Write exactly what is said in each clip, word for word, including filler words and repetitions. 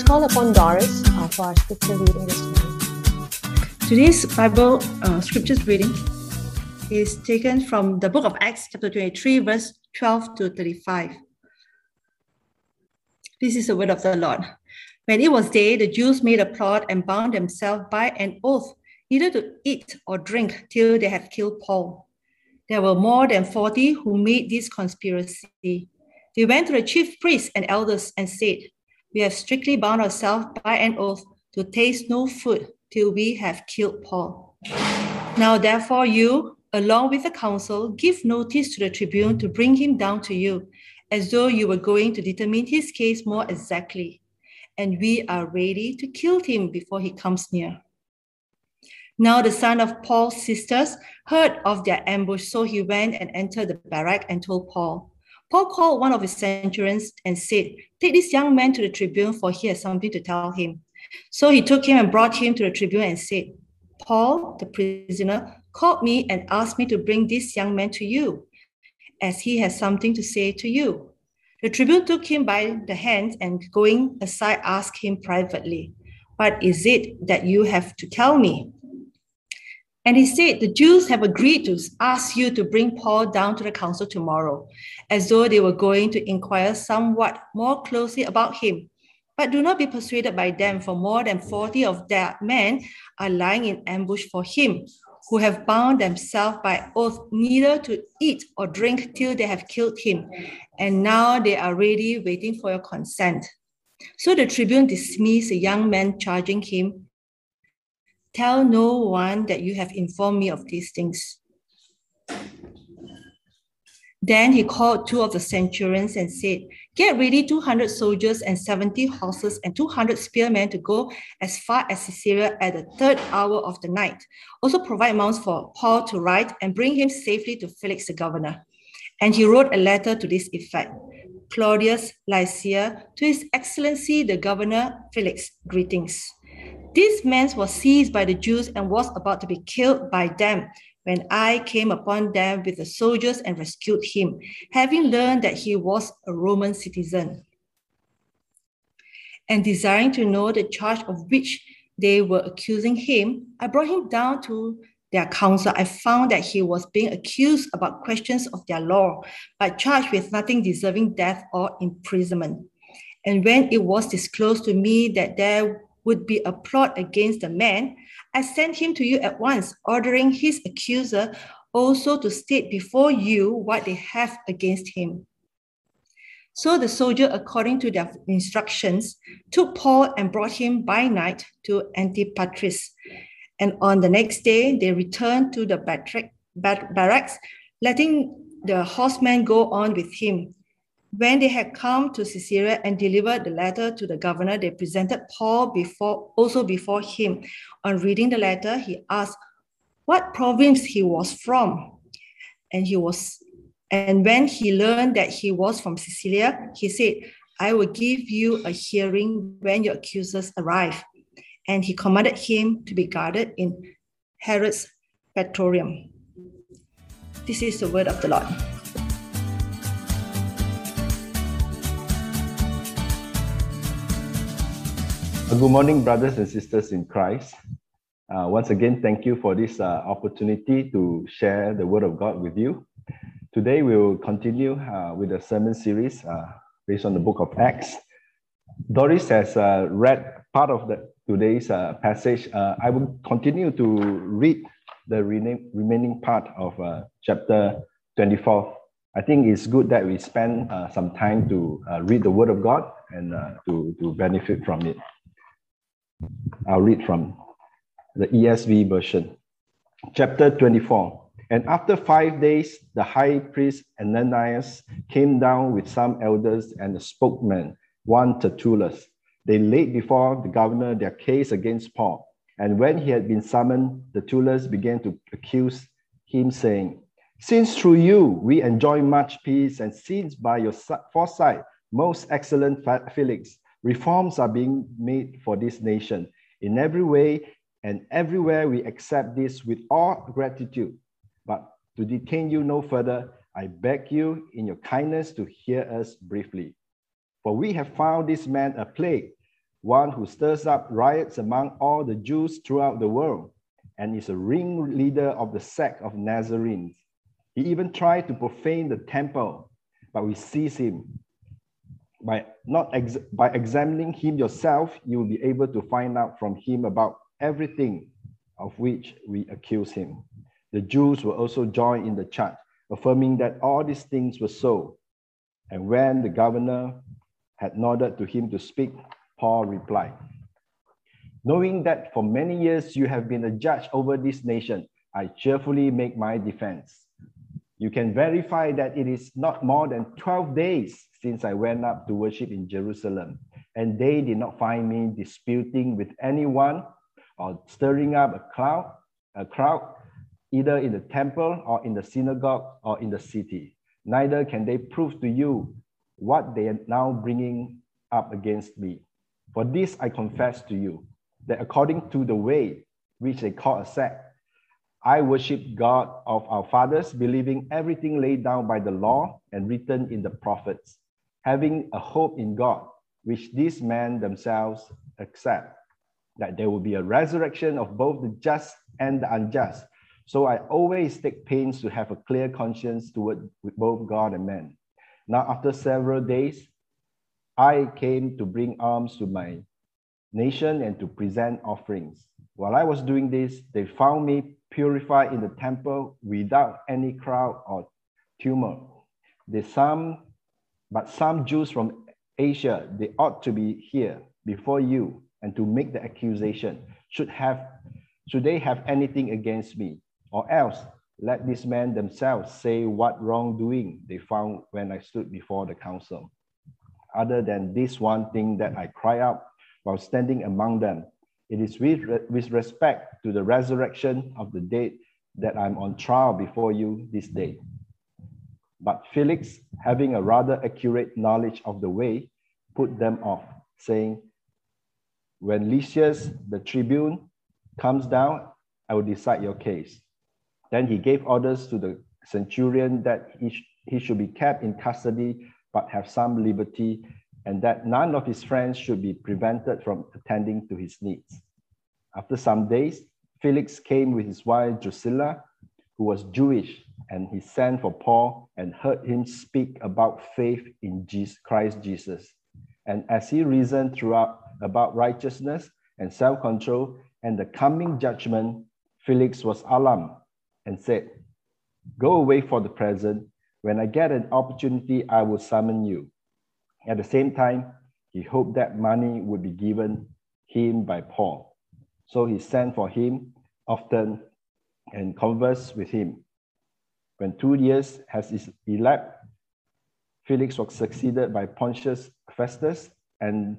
us call upon Doris uh, for our scripture reading this morning. Today's Bible uh, scriptures reading is taken from the book of Acts, chapter twenty-three, verse twelve to thirty-five. This is the word of the Lord. When it was day, the Jews made a plot and bound themselves by an oath, neither to eat or drink till they had killed Paul. There were more than forty who made this conspiracy. They went to the chief priests and elders and said, "We have strictly bound ourselves by an oath to taste no food till we have killed Paul. Now therefore you, along with the council, give notice to the tribune to bring him down to you, as though you were going to determine his case more exactly. And we are ready to kill him before he comes near." Now the son of Paul's sisters heard of their ambush, so he went and entered the barrack and told Paul. Paul called one of his centurions and said, "Take this young man to the tribune, for he has something to tell him." So he took him and brought him to the tribune and said, "Paul, the prisoner, called me and asked me to bring this young man to you, as he has something to say to you." The tribune took him by the hand and going aside asked him privately, "What is it that you have to tell me?" And he said, "The Jews have agreed to ask you to bring Paul down to the council tomorrow, as though they were going to inquire somewhat more closely about him. But do not be persuaded by them, for more than forty of their men are lying in ambush for him, who have bound themselves by oath neither to eat or drink till they have killed him. And now they are ready, waiting for your consent." So the tribune dismissed the young man, charging him, "Tell no one that you have informed me of these things." Then he called two of the centurions and said, "Get ready two hundred soldiers and seventy horses and two hundred spearmen to go as far as Caesarea at the third hour of the night. Also provide mounts for Paul to ride and bring him safely to Felix the governor." And he wrote a letter to this effect: "Claudius Lysias, to His Excellency the governor Felix, greetings. This man was seized by the Jews and was about to be killed by them, when I came upon them with the soldiers and rescued him, having learned that he was a Roman citizen. And desiring to know the charge of which they were accusing him, I brought him down to their council. I found that he was being accused about questions of their law, but charged with nothing deserving death or imprisonment. And when it was disclosed to me that there would be a plot against the man, I sent him to you at once, ordering his accuser also to state before you what they have against him." So the soldier, according to their instructions, took Paul and brought him by night to Antipatris. And on the next day, they returned to the barracks, letting the horsemen go on with him. When they had come to Caesarea and delivered the letter to the governor, they presented Paul before, also before him. On reading the letter, he asked what province he was from. And he was, and when he learned that he was from Caesarea, he said, "I will give you a hearing when your accusers arrive." And he commanded him to be guarded in Herod's praetorium. This is the word of the Lord. Good morning, brothers and sisters in Christ. Uh, once again, thank you for this uh, opportunity to share the Word of God with you. Today, we will continue uh, with a sermon series uh, based on the book of Acts. Doris has uh, read part of the, today's uh, passage. Uh, I will continue to read the rena- remaining part of uh, chapter twenty-four. I think it's good that we spend uh, some time to uh, read the Word of God and uh, to, to benefit from it. I'll read from the E S V version. Chapter twenty-four. "And after five days, the high priest Ananias came down with some elders and a spokesman, one Tertullus. They laid before the governor their case against Paul. And when he had been summoned, Tertullus began to accuse him, saying, 'Since through you we enjoy much peace, and since by your foresight, most excellent Felix, reforms are being made for this nation in every way and everywhere, we accept this with all gratitude. But to detain you no further, I beg you in your kindness to hear us briefly. For we have found this man a plague, one who stirs up riots among all the Jews throughout the world, and is a ringleader of the sect of Nazarenes. He even tried to profane the temple, but we seize him. By, not ex by examining him yourself, you will be able to find out from him about everything of which we accuse him. The Jews were also joined in the charge, affirming that all these things were so. And when the governor had nodded to him to speak, Paul replied, "Knowing that for many years you have been a judge over this nation, I cheerfully make my defense. You can verify that it is not more than twelve days since I went up to worship in Jerusalem, and they did not find me disputing with anyone or stirring up a crowd, a crowd, either in the temple or in the synagogue or in the city. Neither can they prove to you what they are now bringing up against me. For this I confess to you, that according to the way which they call a sect, I worship God of our fathers, believing everything laid down by the law and written in the prophets, having a hope in God, which these men themselves accept, that there will be a resurrection of both the just and the unjust. So I always take pains to have a clear conscience toward both God and men. Now, after several days, I came to bring alms to my nation and to present offerings. While I was doing this, they found me purified in the temple without any crowd or tumult. They some, but some Jews from Asia, they ought to be here before you and to make the accusation. Should have, should they have anything against me? Or else let these men themselves say what wrongdoing they found when I stood before the council. Other than this one thing that I cry out while standing among them, it is with, with respect to the resurrection of the dead that I'm on trial before you this day." But Felix, having a rather accurate knowledge of the way, put them off, saying, "When Lysias, the tribune, comes down, I will decide your case." Then he gave orders to the centurion that he, sh he should be kept in custody, but have some liberty, and that none of his friends should be prevented from attending to his needs. After some days, Felix came with his wife Drusilla, who was Jewish, and he sent for Paul and heard him speak about faith in Jesus, Christ Jesus. And as he reasoned throughout about righteousness and self-control and the coming judgment, Felix was alarmed and said, "Go away for the present. When I get an opportunity, I will summon you." At the same time, he hoped that money would be given him by Paul. So he sent for him often and conversed with him. When two years has elapsed, Felix was succeeded by Pontius Festus, and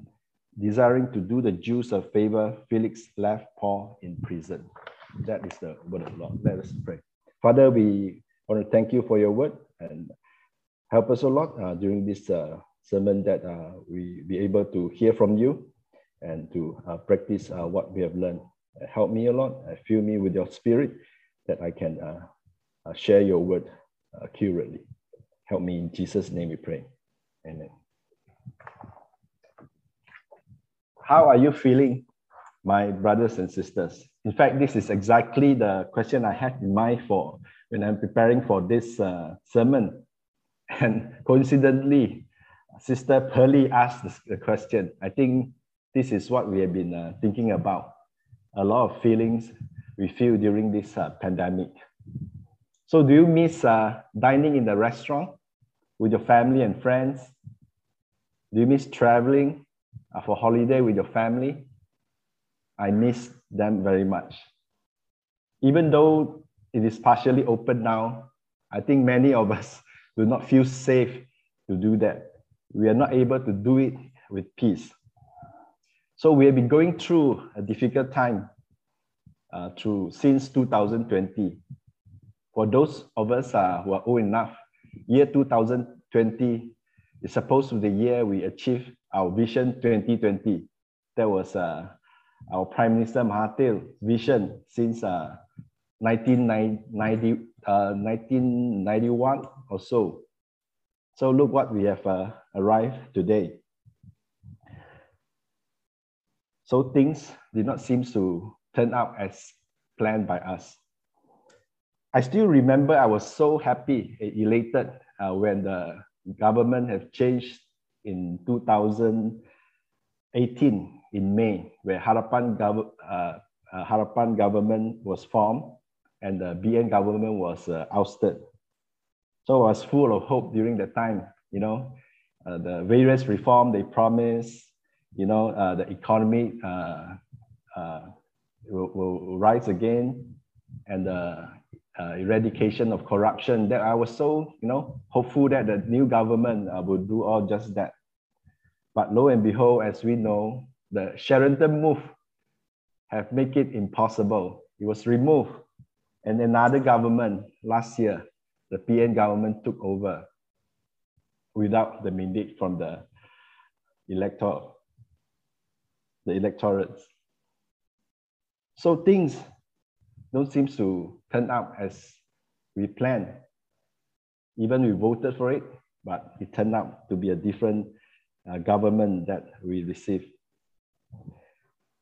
desiring to do the Jews a favor, Felix left Paul in prison. That is the word of the Lord. Let us pray. Father, we want to thank you for your word, and help us a lot uh, during this uh, sermon, that uh, we be able to hear from you and to uh, practice uh, what we have learned. Uh, help me a lot, uh, fill me with your spirit, that I can uh, uh, share your word uh, accurately. Help me, in Jesus' name we pray. Amen. How are you feeling, my brothers and sisters? In fact, this is exactly the question I had in mind for when I'm preparing for this uh, sermon. And coincidentally, Sister Pearlie asked the question. I think this is what we have been uh, thinking about. A lot of feelings we feel during this uh, pandemic. So do you miss uh, dining in the restaurant with your family and friends? Do you miss traveling uh, for holiday with your family? I miss them very much. Even though it is partially open now, I think many of us do not feel safe to do that. We are not able to do it with peace. So we have been going through a difficult time uh, through, since two thousand twenty. For those of us uh, who are old enough, year two thousand twenty is supposed to be the year we achieve our Vision twenty twenty. That was uh, our Prime Minister Mahathir's vision since uh, nineteen ninety, uh, nineteen ninety-one or so. So look what we have uh, arrived today. So things did not seem to turn out as planned by us. I still remember I was so happy, elated uh, when the government had changed in two thousand eighteen in May, where Harapan, gov uh, uh, Harapan government was formed and the B N government was uh, ousted. So I was full of hope during that time, you know, uh, the various reform they promised, you know, uh, the economy uh, uh, will, will rise again, and the uh, eradication of corruption. That I was so, you know, hopeful that the new government uh, would do all just that. But lo and behold, as we know, the Sheraton move have made it impossible. It was removed, and another government last year, the P N government, took over without the mandate from the elector, the electorate. So things don't seem to turn out as we planned. Even we voted for it, but it turned out to be a different uh, government that we received.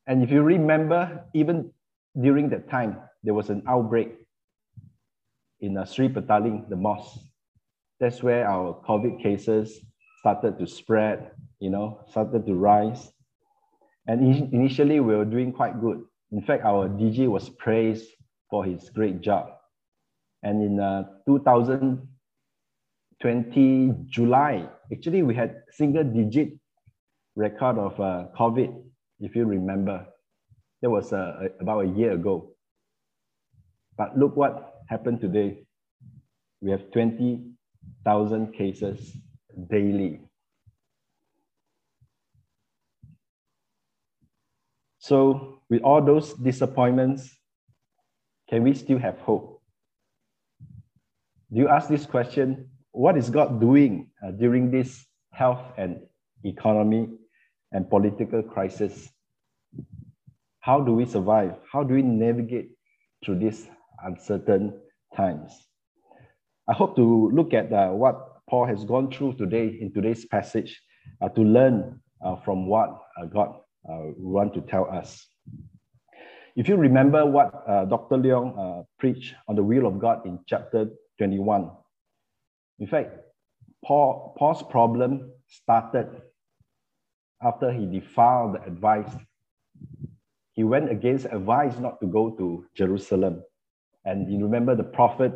And if you remember, even during that time, there was an outbreak in uh, Sri Petaling, the mosque. That's where our COVID cases started to spread, you know, started to rise. And initially, we were doing quite good. In fact, our D G was praised for his great job. And in uh, two thousand twenty, July, actually, we had single-digit record of uh, COVID, if you remember. That was uh, about a year ago. But look what happened today. We have twenty thousand cases daily. So with all those disappointments, can we still have hope? Do you ask this question, what is God doing uh, during this health and economy and political crisis? How do we survive? How do we navigate through these uncertain times? I hope to look at uh, what Paul has gone through today in today's passage uh, to learn uh, from what uh, God Uh, want to tell us. If you remember what uh, Doctor Leong uh, preached on the will of God in chapter twenty-one. In fact, Paul, Paul's problem started after he defied the advice. He went against advice not to go to Jerusalem. And you remember the prophet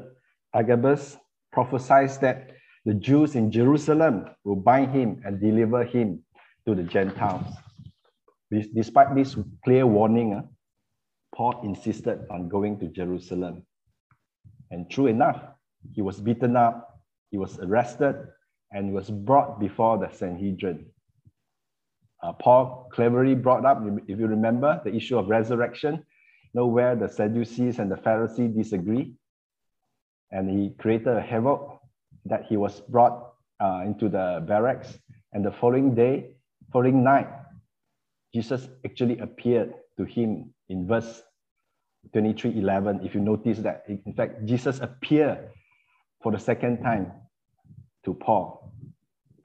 Agabus prophesied that the Jews in Jerusalem will bind him and deliver him to the Gentiles. Despite this clear warning, uh, Paul insisted on going to Jerusalem. And true enough, he was beaten up, he was arrested, and was brought before the Sanhedrin. Uh, Paul cleverly brought up, if you remember, the issue of resurrection, you know, where the Sadducees and the Pharisees disagree. And he created a havoc that he was brought uh, into the barracks. And the following day, following night, Jesus actually appeared to him in verse twenty-three eleven, if you notice that. In fact, Jesus appeared for the second time to Paul.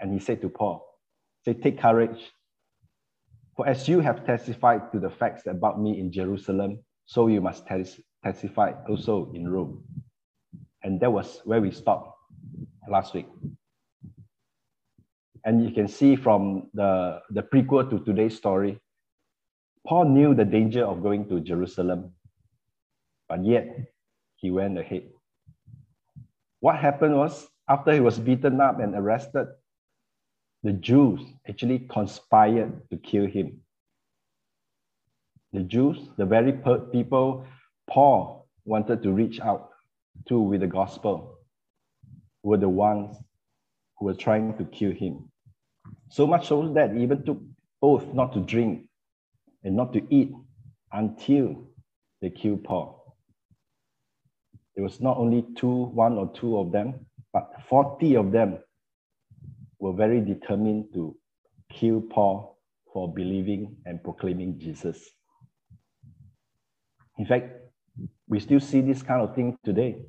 And he said to Paul, say, take courage. For as you have testified to the facts about me in Jerusalem, so you must tes- testify also in Rome. And that was where we stopped last week. And you can see from the, the prequel to today's story, Paul knew the danger of going to Jerusalem, but yet he went ahead. What happened was, after he was beaten up and arrested, the Jews actually conspired to kill him. The Jews, the very people Paul wanted to reach out to with the gospel, were the ones who were trying to kill him. So much so that he even took oath not to drink and not to eat until they killed Paul. There was not only two, one or two of them, but forty of them were very determined to kill Paul for believing and proclaiming Jesus. In fact, we still see this kind of thing today.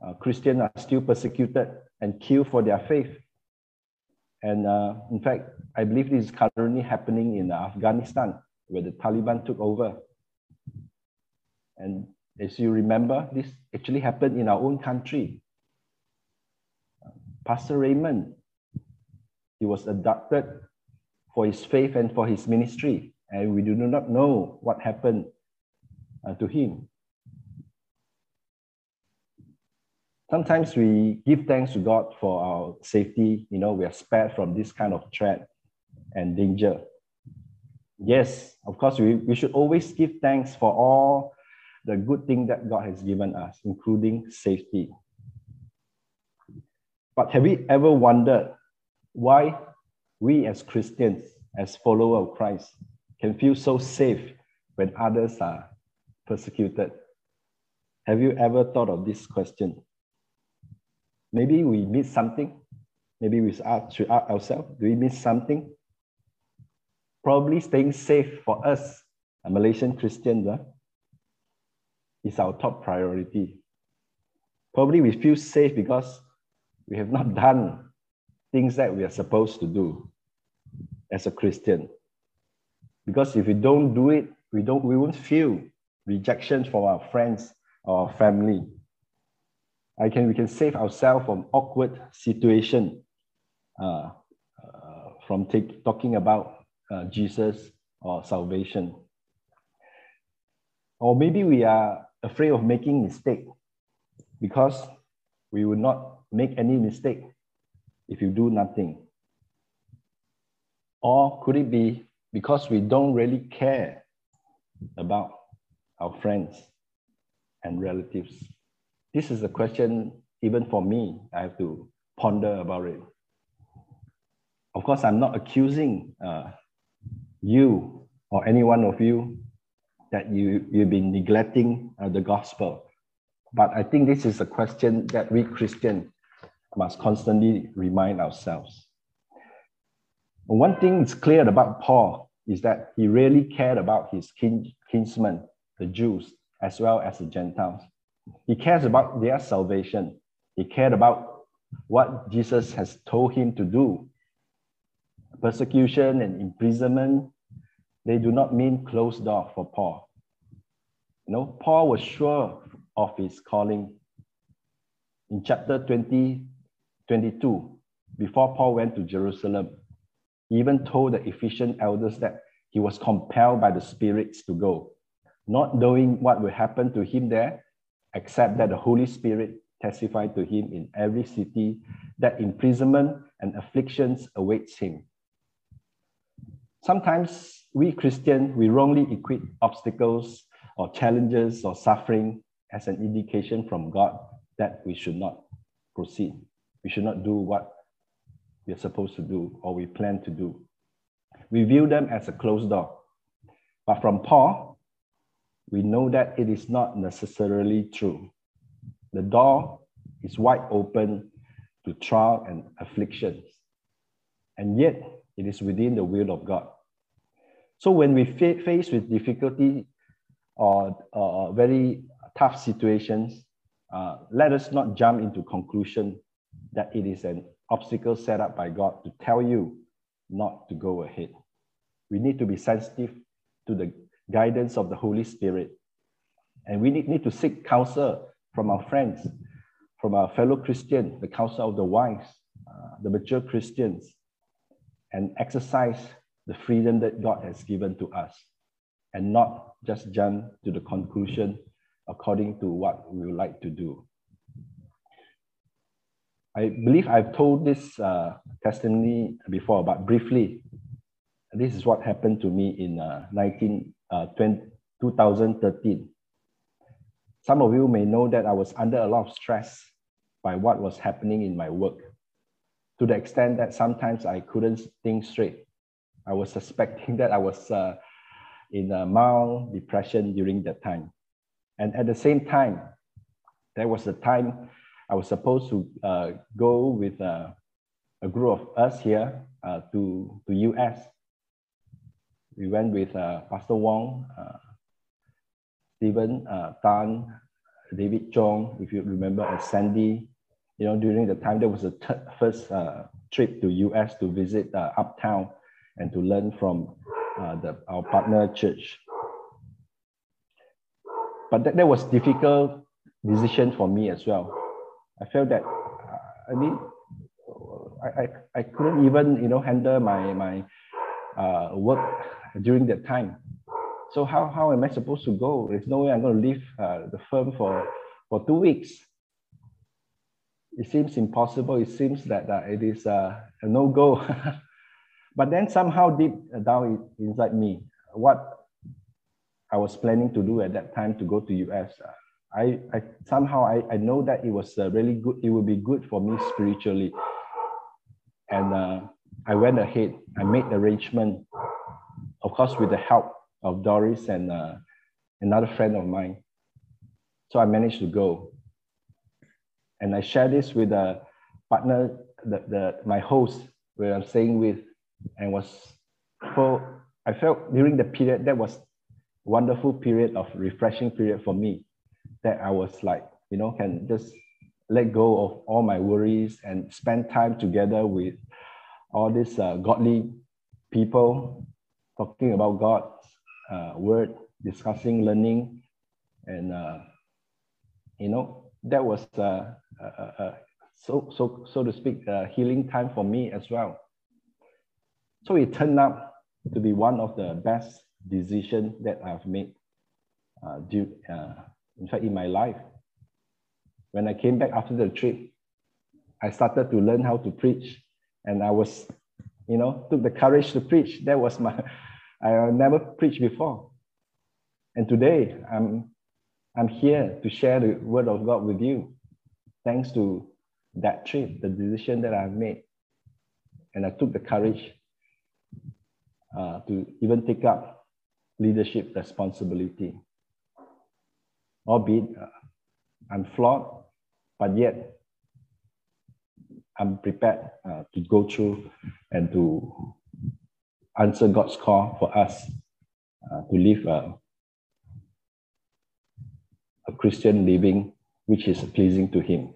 Uh, Christians are still persecuted and kill for their faith. And uh, in fact, I believe this is currently happening in Afghanistan, where the Taliban took over. And as you remember, this actually happened in our own country. Pastor Raymond, he was abducted for his faith and for his ministry, and we do not know what happened uh, to him. Sometimes we give thanks to God for our safety. You know, we are spared from this kind of threat and danger. Yes, of course, we, we should always give thanks for all the good thing that God has given us, including safety. But have we ever wondered why we as Christians, as followers of Christ, can feel so safe when others are persecuted? Have you ever thought of this question? Maybe we miss something. Maybe we should ask ourselves, do we miss something? Probably staying safe for us, Malaysian Christians, huh, is our top priority. Probably we feel safe because we have not done things that we are supposed to do as a Christian. Because if we don't do it, we, don't, we won't feel rejection from our friends or our family. I can, we can save ourselves from awkward situation uh, uh, from take, talking about uh, Jesus or salvation. Or maybe we are afraid of making mistake because we will not make any mistake if you do nothing. Or could it be because we don't really care about our friends and relatives? This is a question, even for me, I have to ponder about it. Of course, I'm not accusing uh, you or any one of you that you, you've been neglecting uh, the gospel. But I think this is a question that we Christians must constantly remind ourselves. One thing is clear about Paul is that he really cared about his kin, kinsmen, the Jews, as well as the Gentiles. He cares about their salvation. He cared about what Jesus has told him to do. Persecution and imprisonment, they do not mean closed door for Paul. You know, Paul was sure of his calling. In chapter twenty, twenty-two, before Paul went to Jerusalem, he even told the Ephesian elders that he was compelled by the spirits to go, not knowing what will happen to him there, except that the Holy Spirit testified to him in every city that imprisonment and afflictions awaits him. Sometimes we Christians, we wrongly equate obstacles or challenges or suffering as an indication from God that we should not proceed. We should not do what we are supposed to do or we plan to do. We view them as a closed door. But from Paul, we know that it is not necessarily true. The door is wide open to trial and afflictions, and yet it is within the will of God. So when we fa- face with difficulty or uh, very tough situations, uh, let us not jump into conclusion that it is an obstacle set up by God to tell you not to go ahead. We need to be sensitive to the guidance of the Holy Spirit. And we need, need to seek counsel from our friends, from our fellow Christians, the counsel of the wise, uh, the mature Christians, and exercise the freedom that God has given to us, and not just jump to the conclusion according to what we would like to do. I believe I've told this uh, testimony before, but briefly, this is what happened to me in uh, nineteen, Uh, twenty, twenty thirteen. Some of you may know that I was under a lot of stress by what was happening in my work, to the extent that sometimes I couldn't think straight. I was suspecting that I was uh, in a mild depression during that time. And at the same time, there was a time I was supposed to uh, go with uh, a group of us here uh, to the U S. We went with uh, Pastor Wong, uh, Stephen uh, Tan, David Chong, if you remember, and Sandy. You know, during the time, there was a t- first uh, trip to U S to visit uh, Uptown and to learn from uh, the, our partner church. But that, that was a difficult decision for me as well. I felt that, I mean, I, I, I couldn't even, you know, handle my, my uh, work during that time. So how, how am I supposed to go? There's no way I'm going to leave uh, the firm for, for two weeks. It seems impossible. It seems that uh, it is uh, a no-go. But then somehow deep down inside me, what I was planning to do at that time to go to U S, uh, I, I somehow I, I know that it was uh, really good. It would be good for me spiritually. And uh, I went ahead. I made arrangement, of course, with the help of Doris and uh, another friend of mine. So I managed to go. And I shared this with a partner, the, the, my host, where I'm staying with, and was so I felt during the period, that was a wonderful period of refreshing period for me, that I was like, you know, can just let go of all my worries and spend time together with all these uh, godly people, talking about God's uh, word, discussing, learning, and, uh, you know, that was, uh, uh, uh, so, so, so to speak, uh, healing time for me as well. So it turned out to be one of the best decisions that I've made, uh, due, uh, in fact, in my life. When I came back after the trip, I started to learn how to preach, and I was, you know, took the courage to preach. That was my, I never preached before. And today, I'm I'm here to share the word of God with you, thanks to that trip, the decision that I've made. And I took the courage uh, to even take up leadership responsibility. Albeit uh, I'm flawed, but yet I'm prepared uh, to go through and to answer God's call for us uh, to live a Christian living, which is pleasing to Him.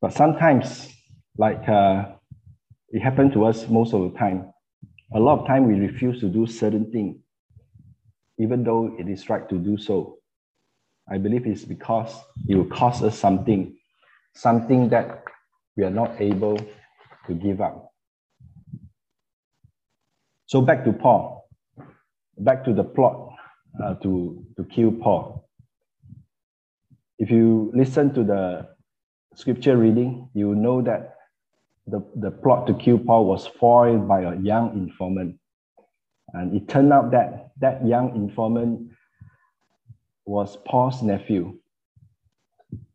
But sometimes, like uh, it happened to us most of the time, a lot of time we refuse to do certain things, even though it is right to do so. I believe it's because it will cost us something, something that we are not able to give up. So back to Paul. Back to the plot uh, to, to kill Paul. If you listen to the scripture reading, you know that the, the plot to kill Paul was foiled by a young informant. And it turned out that that young informant was Paul's nephew.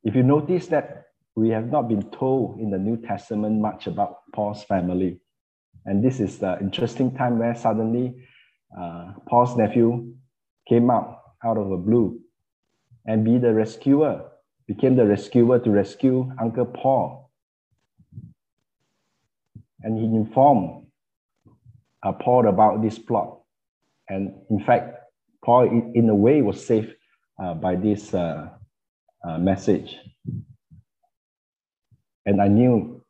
If you notice that we have not been told in the New Testament much about Paul's family. And this is the interesting time where suddenly Uh, Paul's nephew came out out of the blue and be the rescuer, became the rescuer to rescue Uncle Paul. And he informed uh, Paul about this plot. And in fact, Paul in, in a way was saved uh, by this uh, uh, message. And I knew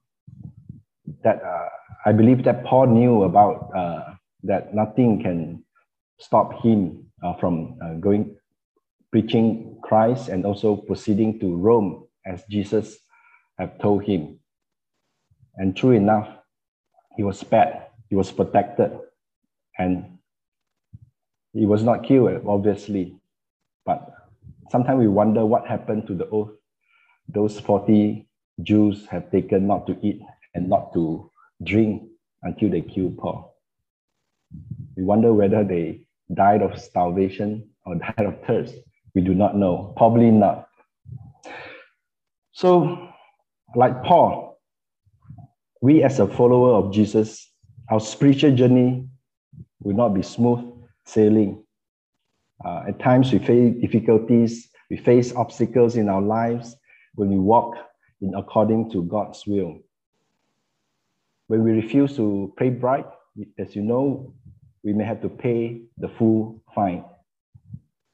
that, uh, I believe that Paul knew about uh, that nothing can stop him uh, from uh, going, preaching Christ and also proceeding to Rome as Jesus had told him. And true enough, he was spared, he was protected, and he was not killed, obviously. But sometimes we wonder what happened to the oath those forty Jews have taken not to eat and not to drink until they killed Paul. We wonder whether they died of starvation or died of thirst. We do not know. Probably not. So, like Paul, we as a follower of Jesus, our spiritual journey will not be smooth sailing. Uh, at times, we face difficulties, we face obstacles in our lives when we walk in according to God's will. When we refuse to pray bright, as you know, we may have to pay the full fine,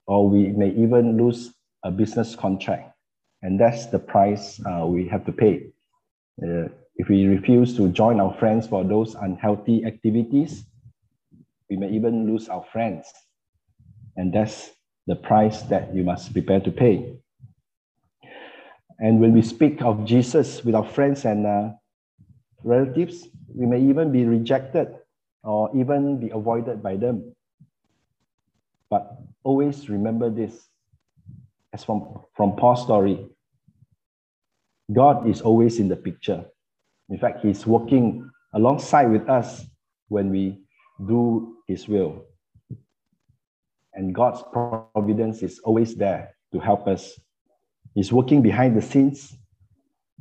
or we may even lose a business contract, and that's the price uh, we have to pay uh, If we refuse to join our friends for those unhealthy activities, we may even lose our friends. And that's the price that you must prepare to pay. And when we speak of Jesus with our friends and uh, relatives, we may even be rejected or even be avoided by them. But always remember this, as from, from Paul's story, God is always in the picture. In fact, he's working alongside with us when we do his will. And God's providence is always there to help us. He's working behind the scenes,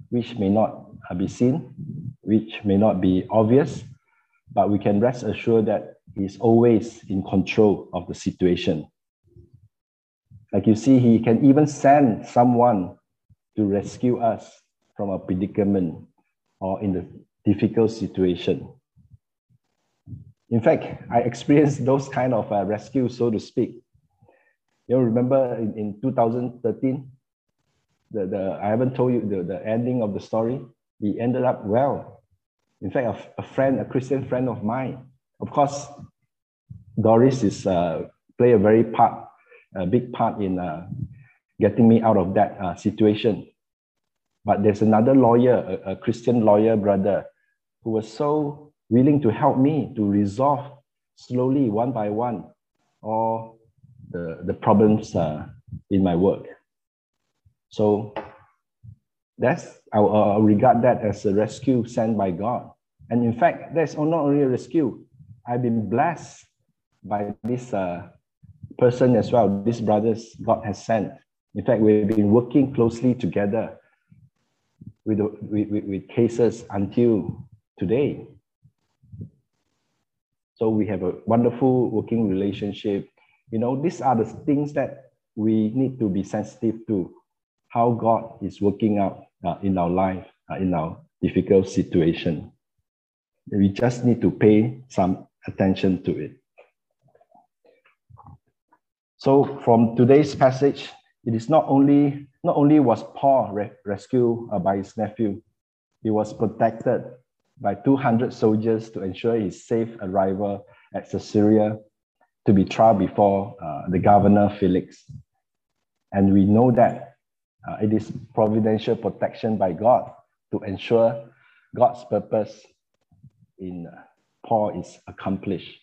which may not be seen, which may not be obvious, but we can rest assured that he's always in control of the situation. Like you see, he can even send someone to rescue us from a predicament or in the difficult situation. In fact, I experienced those kind of uh, rescues, so to speak. You remember in, in two thousand thirteen, the, the, I haven't told you the, the ending of the story. We ended up well. In fact, a, a friend, a Christian friend of mine, of course, Doris is uh, play a very part, a big part in uh, getting me out of that uh, situation. But there's another lawyer, a, a Christian lawyer brother, who was so willing to help me to resolve slowly, one by one, all the, the problems uh, in my work. So that's, I'll, I'll regard that as a rescue sent by God. And in fact, that's not only a rescue. I've been blessed by this uh, person as well, these brothers God has sent. In fact, we've been working closely together with, with, with cases until today. So we have a wonderful working relationship. You know, these are the things that we need to be sensitive to, how God is working out uh, in our life, uh, in our difficult situation. We just need to pay some attention to it. So from today's passage, it is not only, not only was Paul re rescued by his nephew, he was protected by two hundred soldiers to ensure his safe arrival at Caesarea to be tried before uh, the governor Felix. And we know that uh, it is providential protection by God to ensure God's purpose in uh, Paul is accomplished.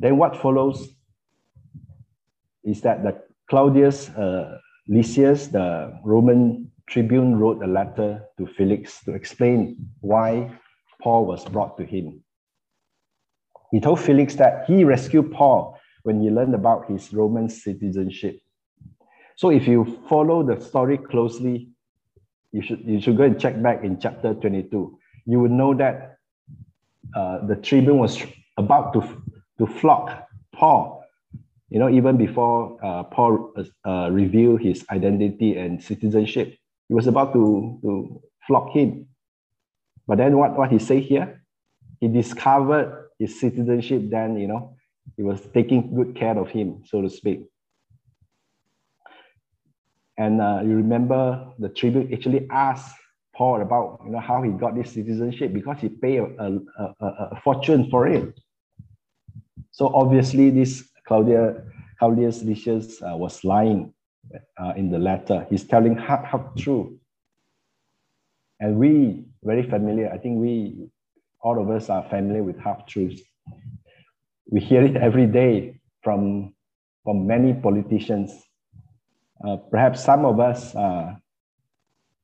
Then what follows is that the Claudius uh, Lysias, the Roman Tribune, wrote a letter to Felix to explain why Paul was brought to him. He told Felix that he rescued Paul when he learned about his Roman citizenship. So if you follow the story closely, you should, you should go and check back in chapter twenty-two. You would know that uh, the Tribune was about to, to flog Paul, you know, even before uh, Paul uh, revealed his identity and citizenship. He was about to, to flog him. But then what, what he said here, he discovered his citizenship then, you know, he was taking good care of him, so to speak. And uh, you remember the Tribune actually asked Paul about, you know, how he got this citizenship because he paid a, a, a, a fortune for it. So obviously this Claudia, Claudius Lysias uh, was lying Uh, in the letter. He's telling half, half true. And we, very familiar, I think we, all of us are familiar with half-truths. We hear it every day from, from many politicians. Uh, perhaps some of us uh,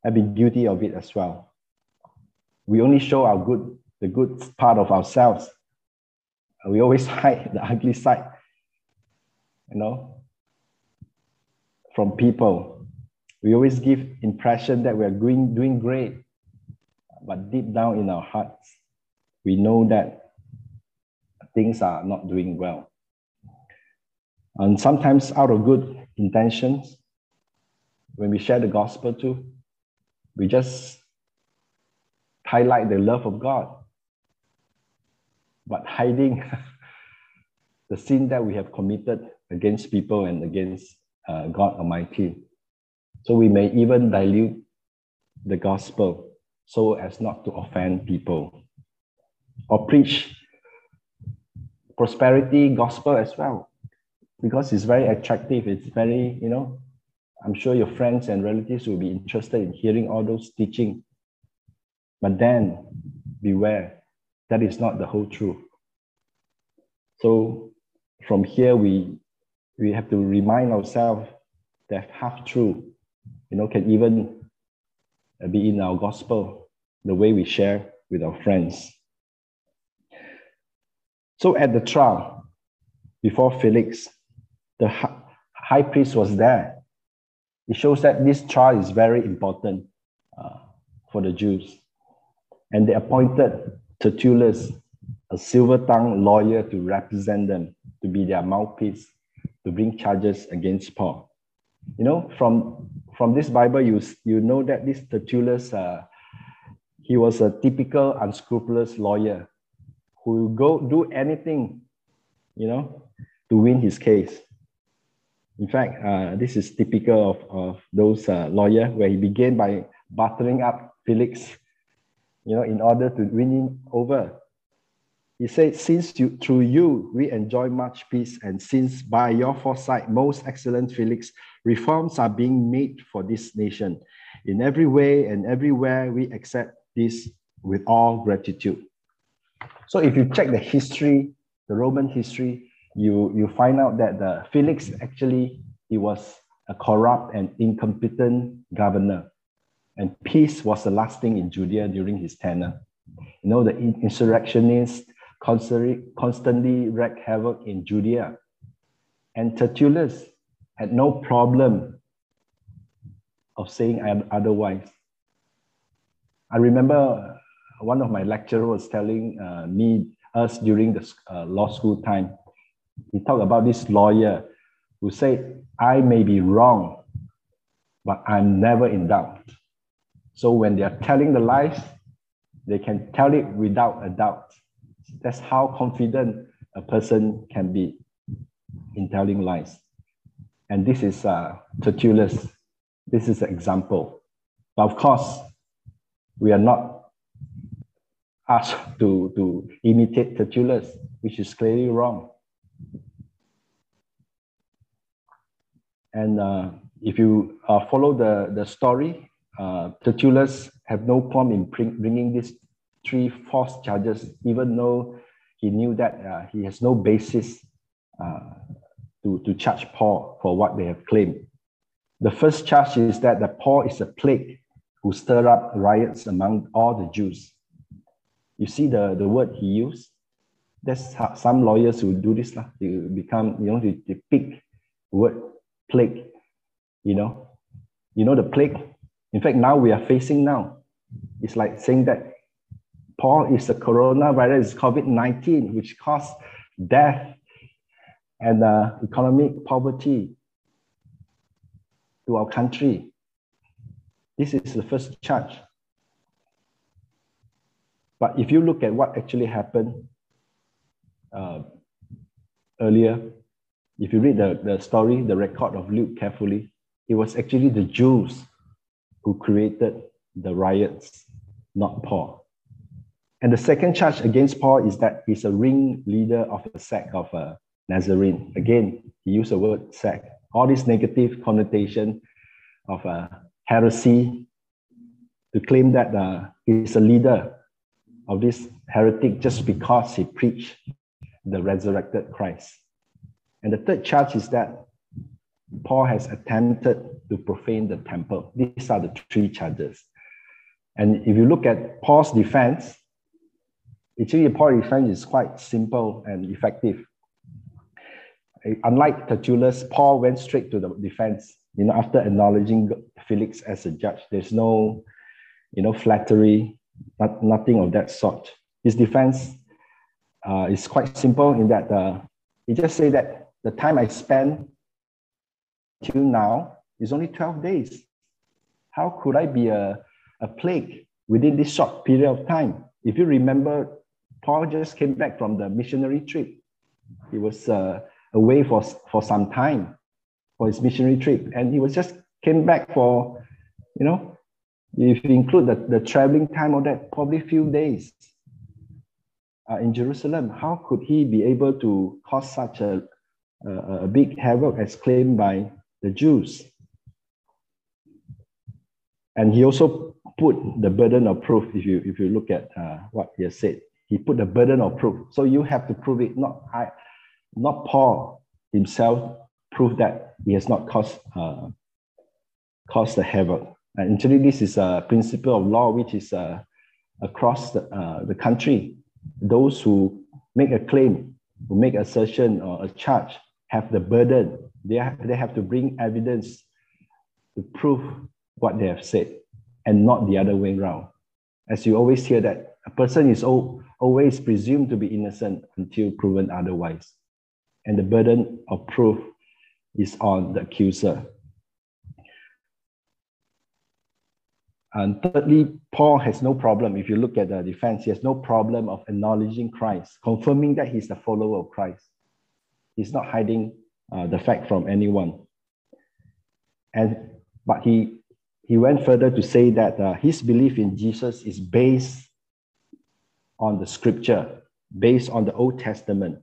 have been guilty of it as well. We only show our good, the good part of ourselves. We always hide the ugly side, you know, from people. We always give impression that we are doing, doing great, but deep down in our hearts, we know that things are not doing well. And sometimes out of good intentions, when we share the gospel too, we just highlight the love of God, but hiding the sin that we have committed against people and against Uh, God Almighty. So we may even dilute the gospel so as not to offend people, or preach prosperity gospel as well, because it's very attractive. It's very, you know, I'm sure your friends and relatives will be interested in hearing all those teaching. But then beware, that is not the whole truth. So from here, we, we have to remind ourselves that half-truth, you know, can even be in our gospel, the way we share with our friends. So at the trial, before Felix, the high priest was there. It shows that this trial is very important uh, for the Jews. And they appointed Tertullus, a silver-tongued lawyer, to represent them, to be their mouthpiece, to bring charges against Paul. You know, from, from this Bible, you, you know that this Tertullus, uh, he was a typical unscrupulous lawyer who would go do anything, you know, to win his case. In fact, uh, this is typical of, of those uh, lawyers, where he began by buttering up Felix, you know, in order to win him over. He said, since you, through you, we enjoy much peace, and since by your foresight, most excellent Felix, reforms are being made for this nation. In every way and everywhere, we accept this with all gratitude. So if you check the history, the Roman history, you, you find out that the Felix, actually, he was a corrupt and incompetent governor. And peace was lasting in Judea during his tenure. You know, the insurrectionists constantly wreaked havoc in Judea. And Tertullus had no problem of saying otherwise. I remember one of my lecturers was telling uh, me, us during the uh, law school time, he talked about this lawyer who said, I may be wrong, but I'm never in doubt. So when they are telling the lies, they can tell it without a doubt. That's how confident a person can be in telling lies. And this is uh, Tertullus. This is an example. But of course, we are not asked to, to imitate Tertullus, which is clearly wrong. And uh, if you uh, follow the, the story, Uh, Tertullus had no qualm in bringing these three false charges, even though he knew that uh, he has no basis uh, to, to charge Paul for what they have claimed. The first charge is that, that Paul is a plague who stirred up riots among all the Jews. You see the, the word he used? That's how some lawyers who do this. They become, you know, they, they pick the word plague, you know. You know the plague? In fact, now we are facing now. It's like saying that Paul is the coronavirus, COVID nineteen, which caused death and uh, economic poverty to our country. This is the first charge. But if you look at what actually happened uh, earlier, if you read the, the story, the record of Luke carefully, it was actually the Jews who created the riots, not Paul. And the second charge against Paul is that he's a ringleader of a sect of a Nazarene. Again, he used the word sect. All this negative connotation of a heresy, to claim that uh, he's a leader of this heretic just because he preached the resurrected Christ. And the third charge is that Paul has attempted to profane the temple. These are the three charges. And if you look at Paul's defense, actually Paul's defense is quite simple and effective. Unlike Tertullus, Paul went straight to the defense. You know, after acknowledging Felix as a judge, there's no, you know, flattery, not, nothing of that sort. His defense uh, is quite simple in that uh, he just said that the time I spent till now, it's only twelve days. How could I be a, a plague within this short period of time? If you remember, Paul just came back from the missionary trip. He was uh, away for, for some time for his missionary trip. And he was just came back for, you know, If you include the, the traveling time of that, probably few days uh, in Jerusalem, how could he be able to cause such a, a, a big havoc as claimed by the Jews? And he also put the burden of proof, if you, if you look at uh, what he has said. He put the burden of proof. So you have to prove it, not I, not Paul himself proved that he has not caused, uh, caused the havoc. And actually, this is a principle of law which is uh, across the, uh, the country. Those who make a claim, who make assertion or a charge, have the burden. They have, they have to bring evidence to prove what they have said, and not the other way around. As you always hear that a person is always presumed to be innocent until proven otherwise, and the burden of proof is on the accuser. And thirdly, Paul has no problem, if you look at the defense, he has no problem of acknowledging Christ, confirming that he's a follower of Christ. He's not hiding uh, the fact from anyone. And, but he, he went further to say that uh, his belief in Jesus is based on the scripture, based on the Old Testament.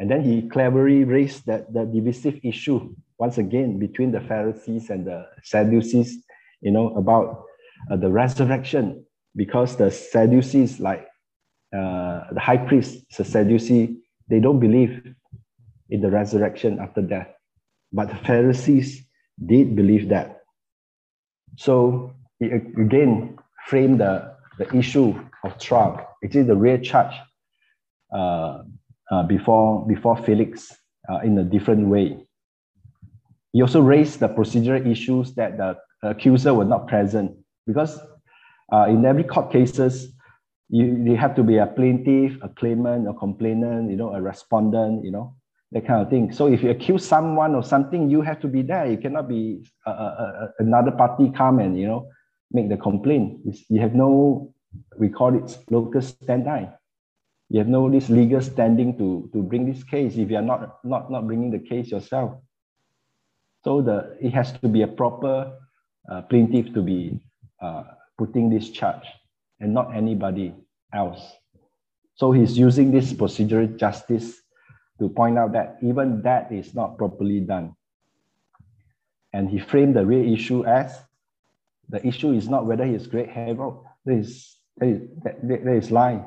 And then he cleverly raised that, that divisive issue, once again, between the Pharisees and the Sadducees, you know, about uh, the resurrection, because the Sadducees, like uh, the high priest, the Sadducee, they don't believe in the resurrection after death. But the Pharisees did believe that. So he again framed the, the issue of trial. It is the real charge uh, uh, before, before Felix uh, in a different way. He also raised the procedural issues that the accuser were not present, because uh, in every court cases, you, you have to be a plaintiff, a claimant, a complainant, you know, a respondent, you know, that kind of thing. So if you accuse someone or something, you have to be there. You cannot be uh, uh, another party come and, you know, make the complaint. It's, you have no, we call it locus standi. You have no this legal standing to, to bring this case if you are not, not, not bringing the case yourself. So the, it has to be a proper Uh, plaintiff to be uh, putting this charge and not anybody else. So he's using this procedural justice to point out that even that is not properly done. And he framed the real issue as the issue is not whether he is great hero, there is, there is, there is lying.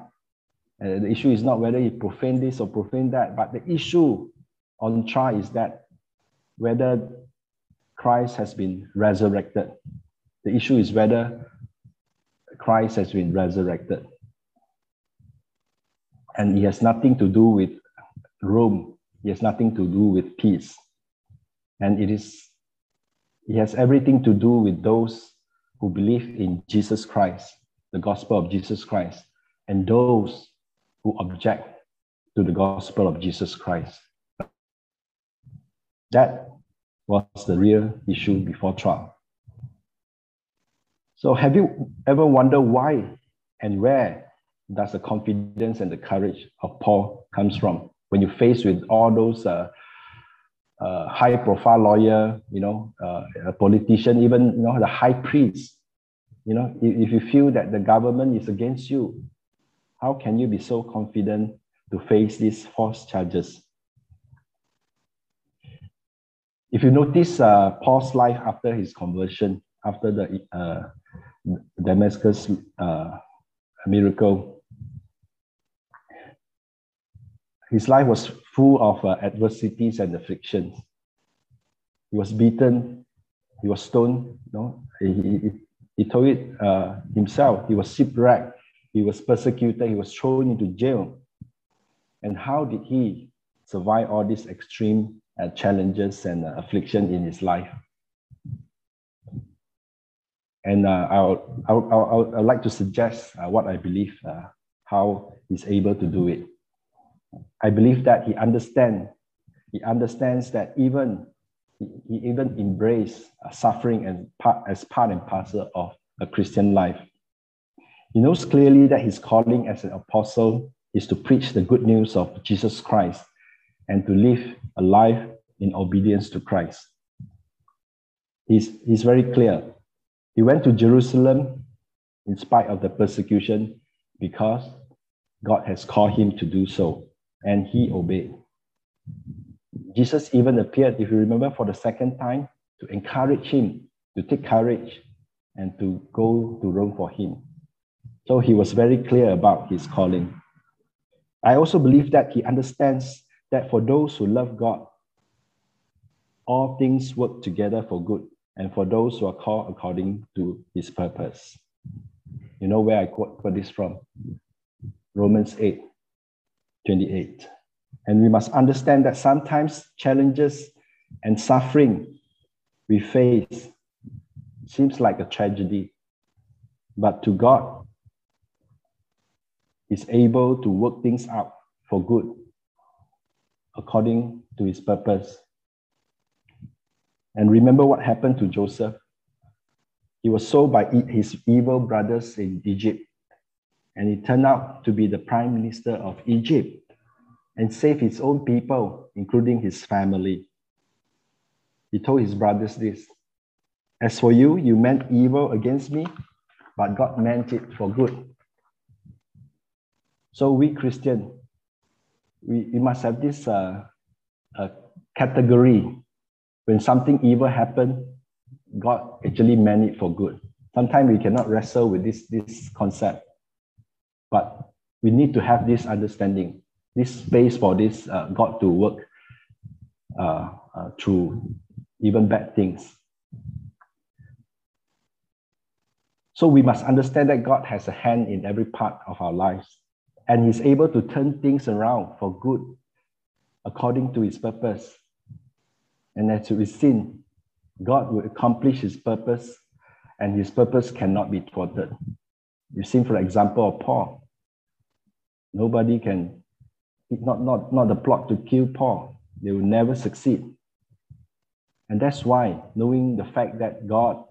Uh, the issue is not whether he profaned this or profaned that, but the issue on trial is that whether Christ has been resurrected. The issue is whether Christ has been resurrected. And it has nothing to do with Rome. It has nothing to do with peace. And it is, it has everything to do with those who believe in Jesus Christ, the gospel of Jesus Christ, and those who object to the gospel of Jesus Christ. That was the real issue before trial. So have you ever wondered why and where does the confidence and the courage of Paul comes from? When you face with all those uh, uh, high-profile lawyer, you know, uh, a politician, even you know, the high priest, you know, if, if you feel that the government is against you, how can you be so confident to face these false charges? If you notice uh, Paul's life after his conversion, after the uh, Damascus uh, miracle, his life was full of uh, adversities and afflictions. He was beaten, he was stoned, you know? he, he, he told it uh, himself, he was shipwrecked, he was persecuted, he was thrown into jail. And how did he survive all these extreme Uh, challenges and uh, affliction in his life? And uh, I'll, I'll, I'll, I'd like to suggest uh, what I believe, uh, how he's able to do it. I believe that he understands, he understands that even, he, he even embraced uh, suffering and part, as part and parcel of a Christian life. He knows clearly that his calling as an apostle is to preach the good news of Jesus Christ and to live a life in obedience to Christ. He's, he's very clear He went to Jerusalem in spite of the persecution because God has called him to do so, and he obeyed. Jesus even appeared, if you remember, for the second time to encourage him to take courage and to go to Rome for him. So he was very clear about his calling. I also believe that he understands that for those who love God, all things work together for good, and for those who are called according to his purpose. You know where I quote for this from? Romans eight twenty-eight. And we must understand that sometimes challenges and suffering we face seems like a tragedy, but to God, he's able to work things out for good according to his purpose. And remember what happened to Joseph. He was sold by his evil brothers in Egypt, and he turned out to be the prime minister of Egypt and saved his own people, including his family. He told his brothers this: as for you, you meant evil against me, but God meant it for good. So we Christians, we, we must have this uh, uh, category. When something evil happened, God actually meant it for good. Sometimes we cannot wrestle with this, this concept, but we need to have this understanding, this space for this uh, God to work uh, uh, through even bad things. So we must understand that God has a hand in every part of our lives, and he's able to turn things around for good according to his purpose. And as we've seen, God will accomplish his purpose, and his purpose cannot be thwarted. You've seen, for example, of Paul. Nobody can, not, not, not the plot to kill Paul. They will never succeed. And that's why, knowing the fact that God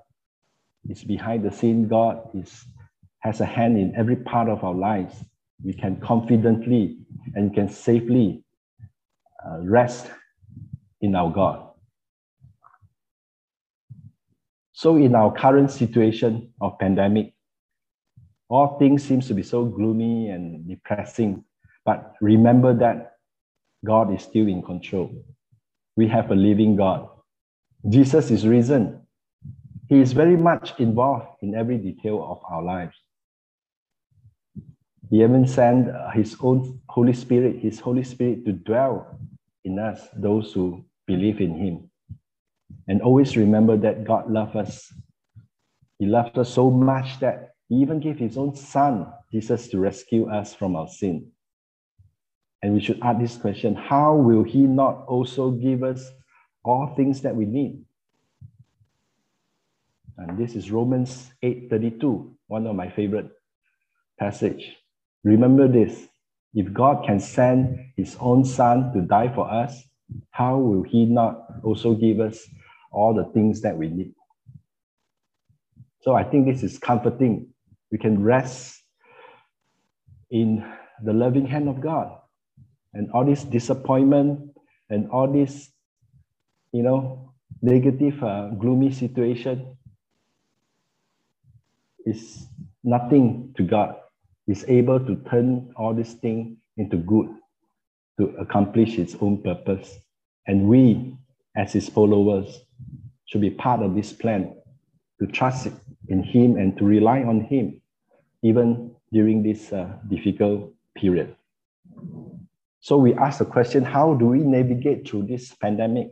is behind the scene, God is, has a hand in every part of our lives, we can confidently and can safely uh, rest in our God. So in our current situation of pandemic, all things seems to be so gloomy and depressing, but remember that God is still in control. We have a living God. Jesus is risen. He is very much involved in every detail of our lives. He even sent his own Holy Spirit, his Holy Spirit to dwell in us, those who believe in him. And always remember that God loves us. He loves us so much that he even gave his own son, Jesus, to rescue us from our sin. And we should ask this question: how will he not also give us all things that we need? And this is Romans eight thirty-two, one of my favorite passage. Remember this: if God can send his own son to die for us, how will he not also give us all the things that we need? So I think this is comforting. We can rest in the loving hand of God. And all this disappointment and all this, you know, negative, uh, gloomy situation is nothing to God. He's able to turn all these things into good, to accomplish his own purpose. And we, as his followers, should be part of this plan, to trust in him and to rely on him, even during this uh, difficult period. So we ask the question, how do we navigate through this pandemic?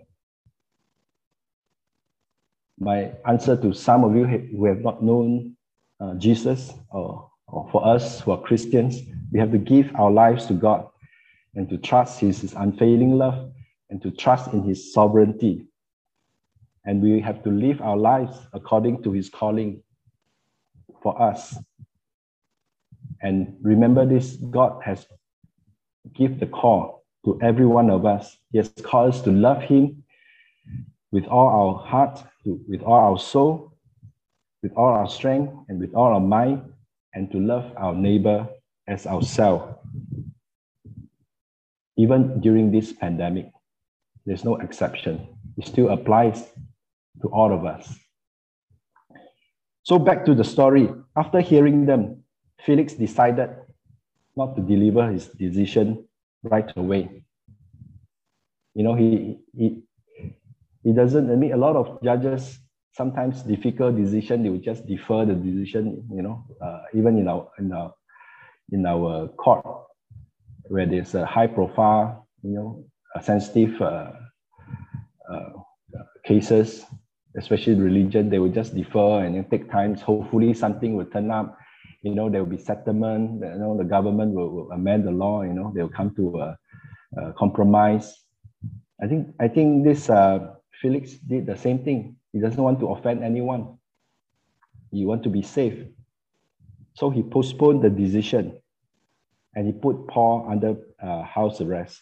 My answer to some of you who have not known uh, Jesus, or Or for us who are Christians, we have to give our lives to God and to trust his, his unfailing love and to trust in his sovereignty. And we have to live our lives according to his calling for us. And remember this, God has given the call to every one of us. He has called us to love him with all our heart, with all our soul, with all our strength, and with all our mind, and to love our neighbor as ourselves. Even during this pandemic, there's no exception. It still applies to all of us. So back to the story. After hearing them, Felix decided not to deliver his decision right away. You know, he, he, he doesn't, I mean, a lot of judges, sometimes difficult decision, they would just defer the decision, you know, uh, even in our, in our, in our court, where there's a high profile, you know, a sensitive uh, uh, cases, especially religion, they would just defer and it take time. Hopefully something will turn up, you know, there will be settlement, you know, the government will, will amend the law, you know, they'll come to a, a compromise. I think, I think this uh, Felix did the same thing. He doesn't want to offend anyone. He wants to be safe. So he postponed the decision and he put Paul under uh, house arrest.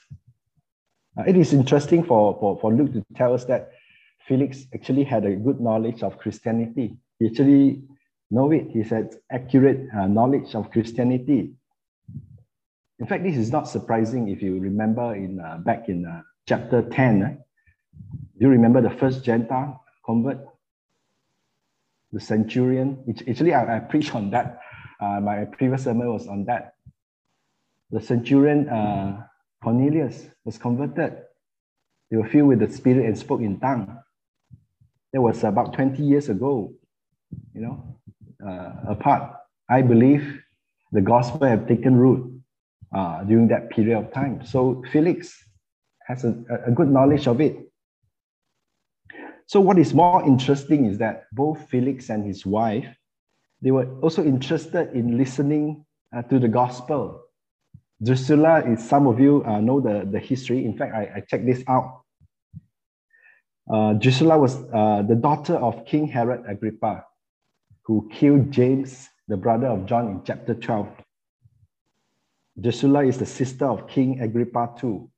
Uh, it is interesting for, for, for Luke to tell us that Felix actually had a good knowledge of Christianity. He actually know it. He had accurate uh, knowledge of Christianity. In fact, this is not surprising if you remember in uh, back in uh, chapter ten. Eh? Do you remember the first Gentile convert? The centurion. It, actually, I, I preached on that. Uh, my previous sermon was on that. The centurion uh, Cornelius was converted. They were filled with the Spirit and spoke in tongues. That was about twenty years ago, you know, uh, apart. I believe the gospel have taken root uh, during that period of time. So Felix has a, a good knowledge of it. So what is more interesting is that both Felix and his wife, they were also interested in listening uh, to the gospel. Drusilla, is some of you uh, know the, the history. In fact, I, I checked this out. Uh, Drusilla was uh, the daughter of King Herod Agrippa, who killed James, the brother of John, in chapter twelve. Drusilla is the sister of King Agrippa the second,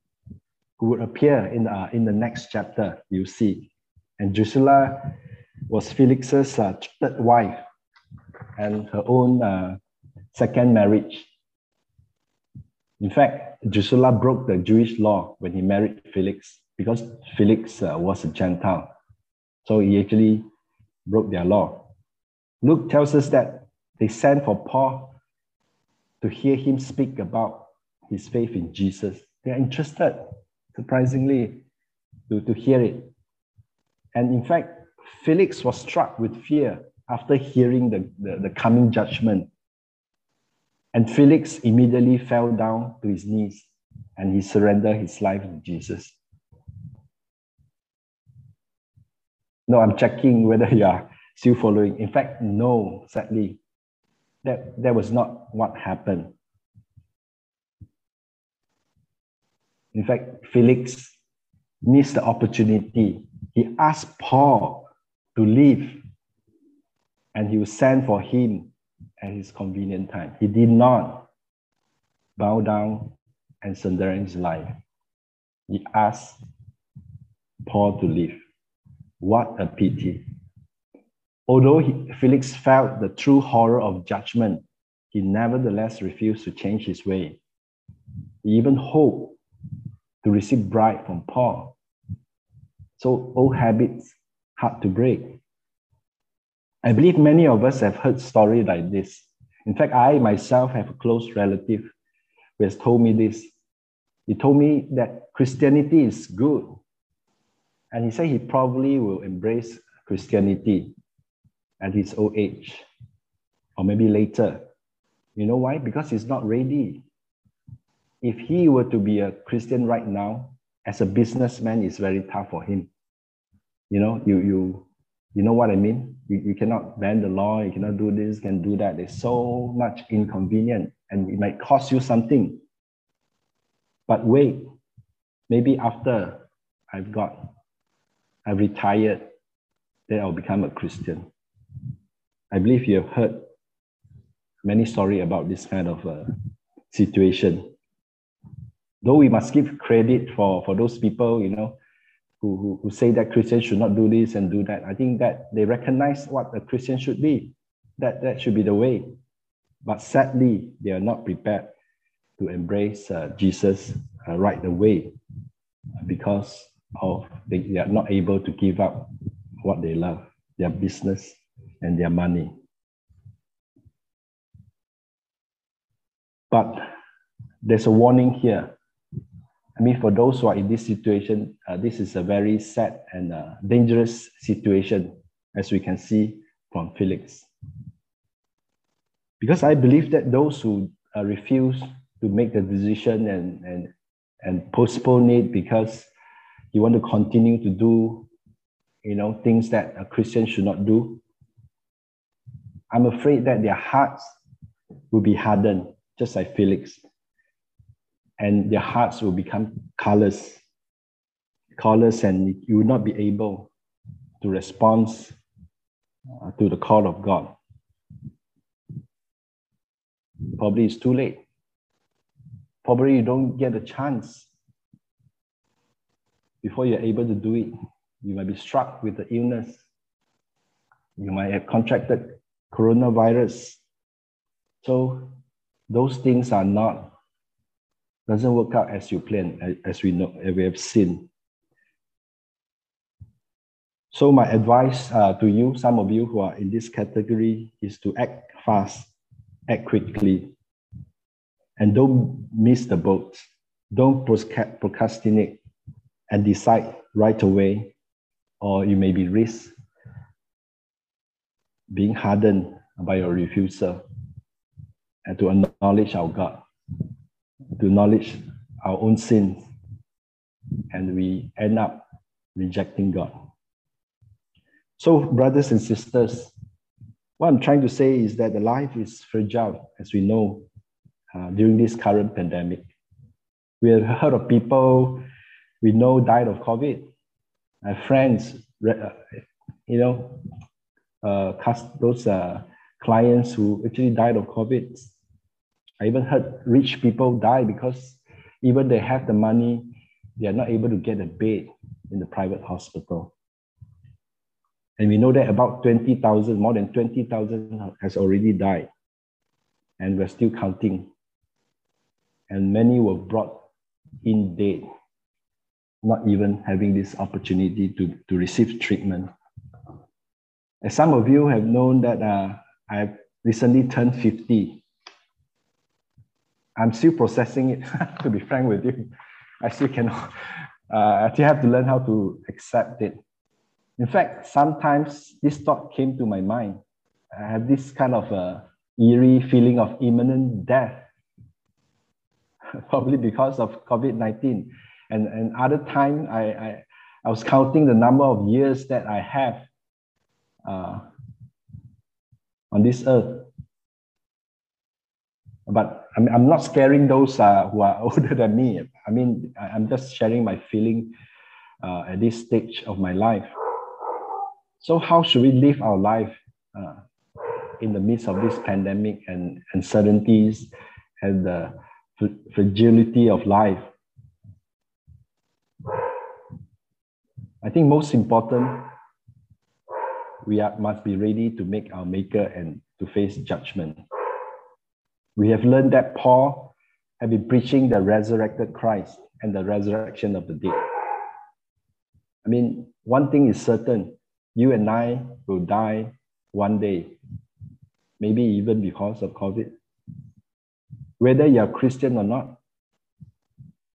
who would appear in, uh, in the next chapter, you see. And Drusilla was Felix's uh, third wife and her own uh, second marriage. In fact, Drusilla broke the Jewish law when he married Felix, because Felix uh, was a Gentile. So he actually broke their law. Luke tells us that they sent for Paul to hear him speak about his faith in Jesus. They are interested, surprisingly, to, to hear it. And in fact, Felix was struck with fear after hearing the, the, the coming judgment. And Felix immediately fell down to his knees and he surrendered his life to Jesus. No, I'm checking whether you are still following. In fact, no, sadly, that, that was not what happened. In fact, Felix missed the opportunity. He asked Paul to leave and he was sent for him at his convenient time. He did not bow down and surrender his life. He asked Paul to leave. What a pity. Although he, Felix felt the true horror of judgment, he nevertheless refused to change his way. He even hoped to receive bribe from Paul. So old habits, hard to break. I believe many of us have heard stories like this. In fact, I myself have a close relative who has told me this. He told me that Christianity is good. And he said he probably will embrace Christianity at his old age, or maybe later. You know why? Because he's not ready. If he were to be a Christian right now, as a businessman, it's very tough for him. You know, you, you, you know what I mean? You, you cannot bend the law, you cannot do this, you can do that. It's so much inconvenient and it might cost you something. But wait, maybe after I've got, I've retired, then I'll become a Christian. I believe you have heard many stories about this kind of uh, situation. Though we must give credit for, for those people, you know, Who, who, who say that Christians should not do this and do that. I think that they recognize what a Christian should be. That, that should be the way. But sadly, they are not prepared to embrace uh, Jesus uh, right away because of they, they are not able to give up what they love, their business and their money. But there's a warning here. I mean, for those who are in this situation, uh, this is a very sad and uh, dangerous situation, as we can see from Felix. Because I believe that those who uh, refuse to make the decision and, and, and postpone it because you want to continue to do, you know, things that a Christian should not do, I'm afraid that their hearts will be hardened, just like Felix. And their hearts will become callous, callous, and you will not be able to respond uh, to the call of God. Probably it's too late. Probably you don't get a chance. Before you're able to do it, you might be struck with the illness. You might have contracted coronavirus. So those things are not, doesn't work out as you plan, as we know, as we have seen. So my advice uh, to you, some of you who are in this category, is to act fast, act quickly, and don't miss the boat. Don't procrastinate and decide right away, or you may be risk being hardened by your refusal, and to acknowledge our God, to acknowledge our own sins, and we end up rejecting God. So, brothers and sisters, what I'm trying to say is that the life is fragile, as we know, uh, during this current pandemic. We have heard of people we know died of COVID. My friends, you know, uh, those uh, clients who actually died of COVID. I even heard rich people die because even they have the money, they are not able to get a bed in the private hospital. And we know that about twenty thousand, more than twenty thousand has already died. And we're still counting. And many were brought in dead, not even having this opportunity to, to receive treatment. As some of you have known that uh, I've recently turned fifty. I'm still processing it, to be frank with you. I still cannot, uh, I still have to learn how to accept it. In fact, sometimes this thought came to my mind. I have this kind of uh, eerie feeling of imminent death, probably because of COVID nineteen. And, and other time, I, I, I was counting the number of years that I have uh, on this earth. But I mean, I'm not scaring those uh, who are older than me. I mean, I'm just sharing my feeling uh, at this stage of my life. So how should we live our life uh, in the midst of this pandemic and uncertainties and the fragility of life? I think most important, we are, must be ready to meet our Maker and to face judgment. We have learned that Paul had been preaching the resurrected Christ and the resurrection of the dead. I mean, one thing is certain, you and I will die one day, maybe even because of COVID. Whether you're Christian or not,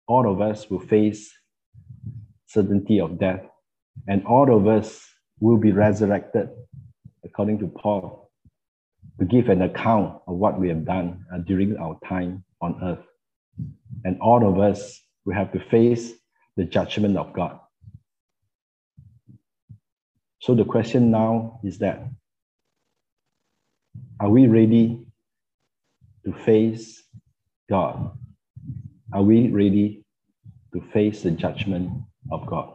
all of us will face certainty of death, and all of us will be resurrected, according to Paul, to give an account of what we have done uh, during our time on earth. And all of us will have to face the judgment of God. So the question now is that, are we ready to face God? Are we ready to face the judgment of God?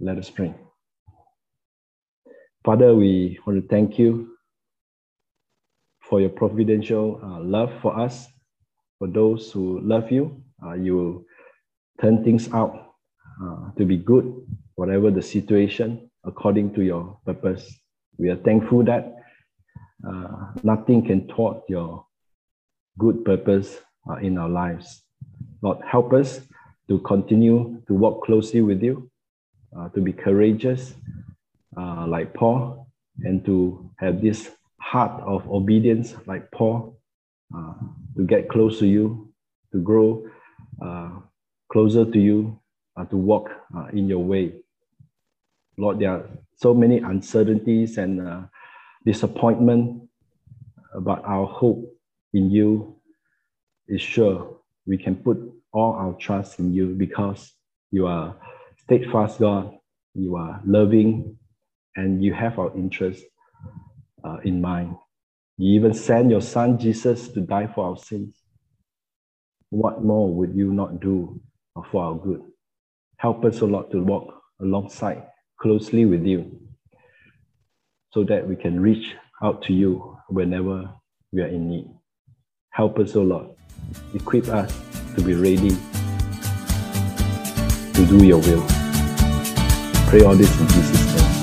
Let us pray. Father, we want to thank you for your providential uh, love for us. For those who love you, uh, you will turn things out uh, to be good, whatever the situation, according to your purpose. We are thankful that uh, nothing can thwart your good purpose uh, in our lives. Lord, help us to continue to walk closely with you, uh, to be courageous uh, like Paul, and to have this heart of obedience like Paul, uh, to get close to you, to grow uh, closer to you, uh, to walk uh, in your way. Lord, there are so many uncertainties and uh, disappointment, but our hope in you is sure. We can put all our trust in you because you are steadfast God, you are loving, and you have our interests uh, in mind. You even sent your son Jesus to die for our sins. What more would you not do for our good? Help us, O Lord, to walk alongside closely with you so that we can reach out to you whenever we are in need. Help us, O Lord. Equip us to be ready to do your will. Pray all this in Jesus' name.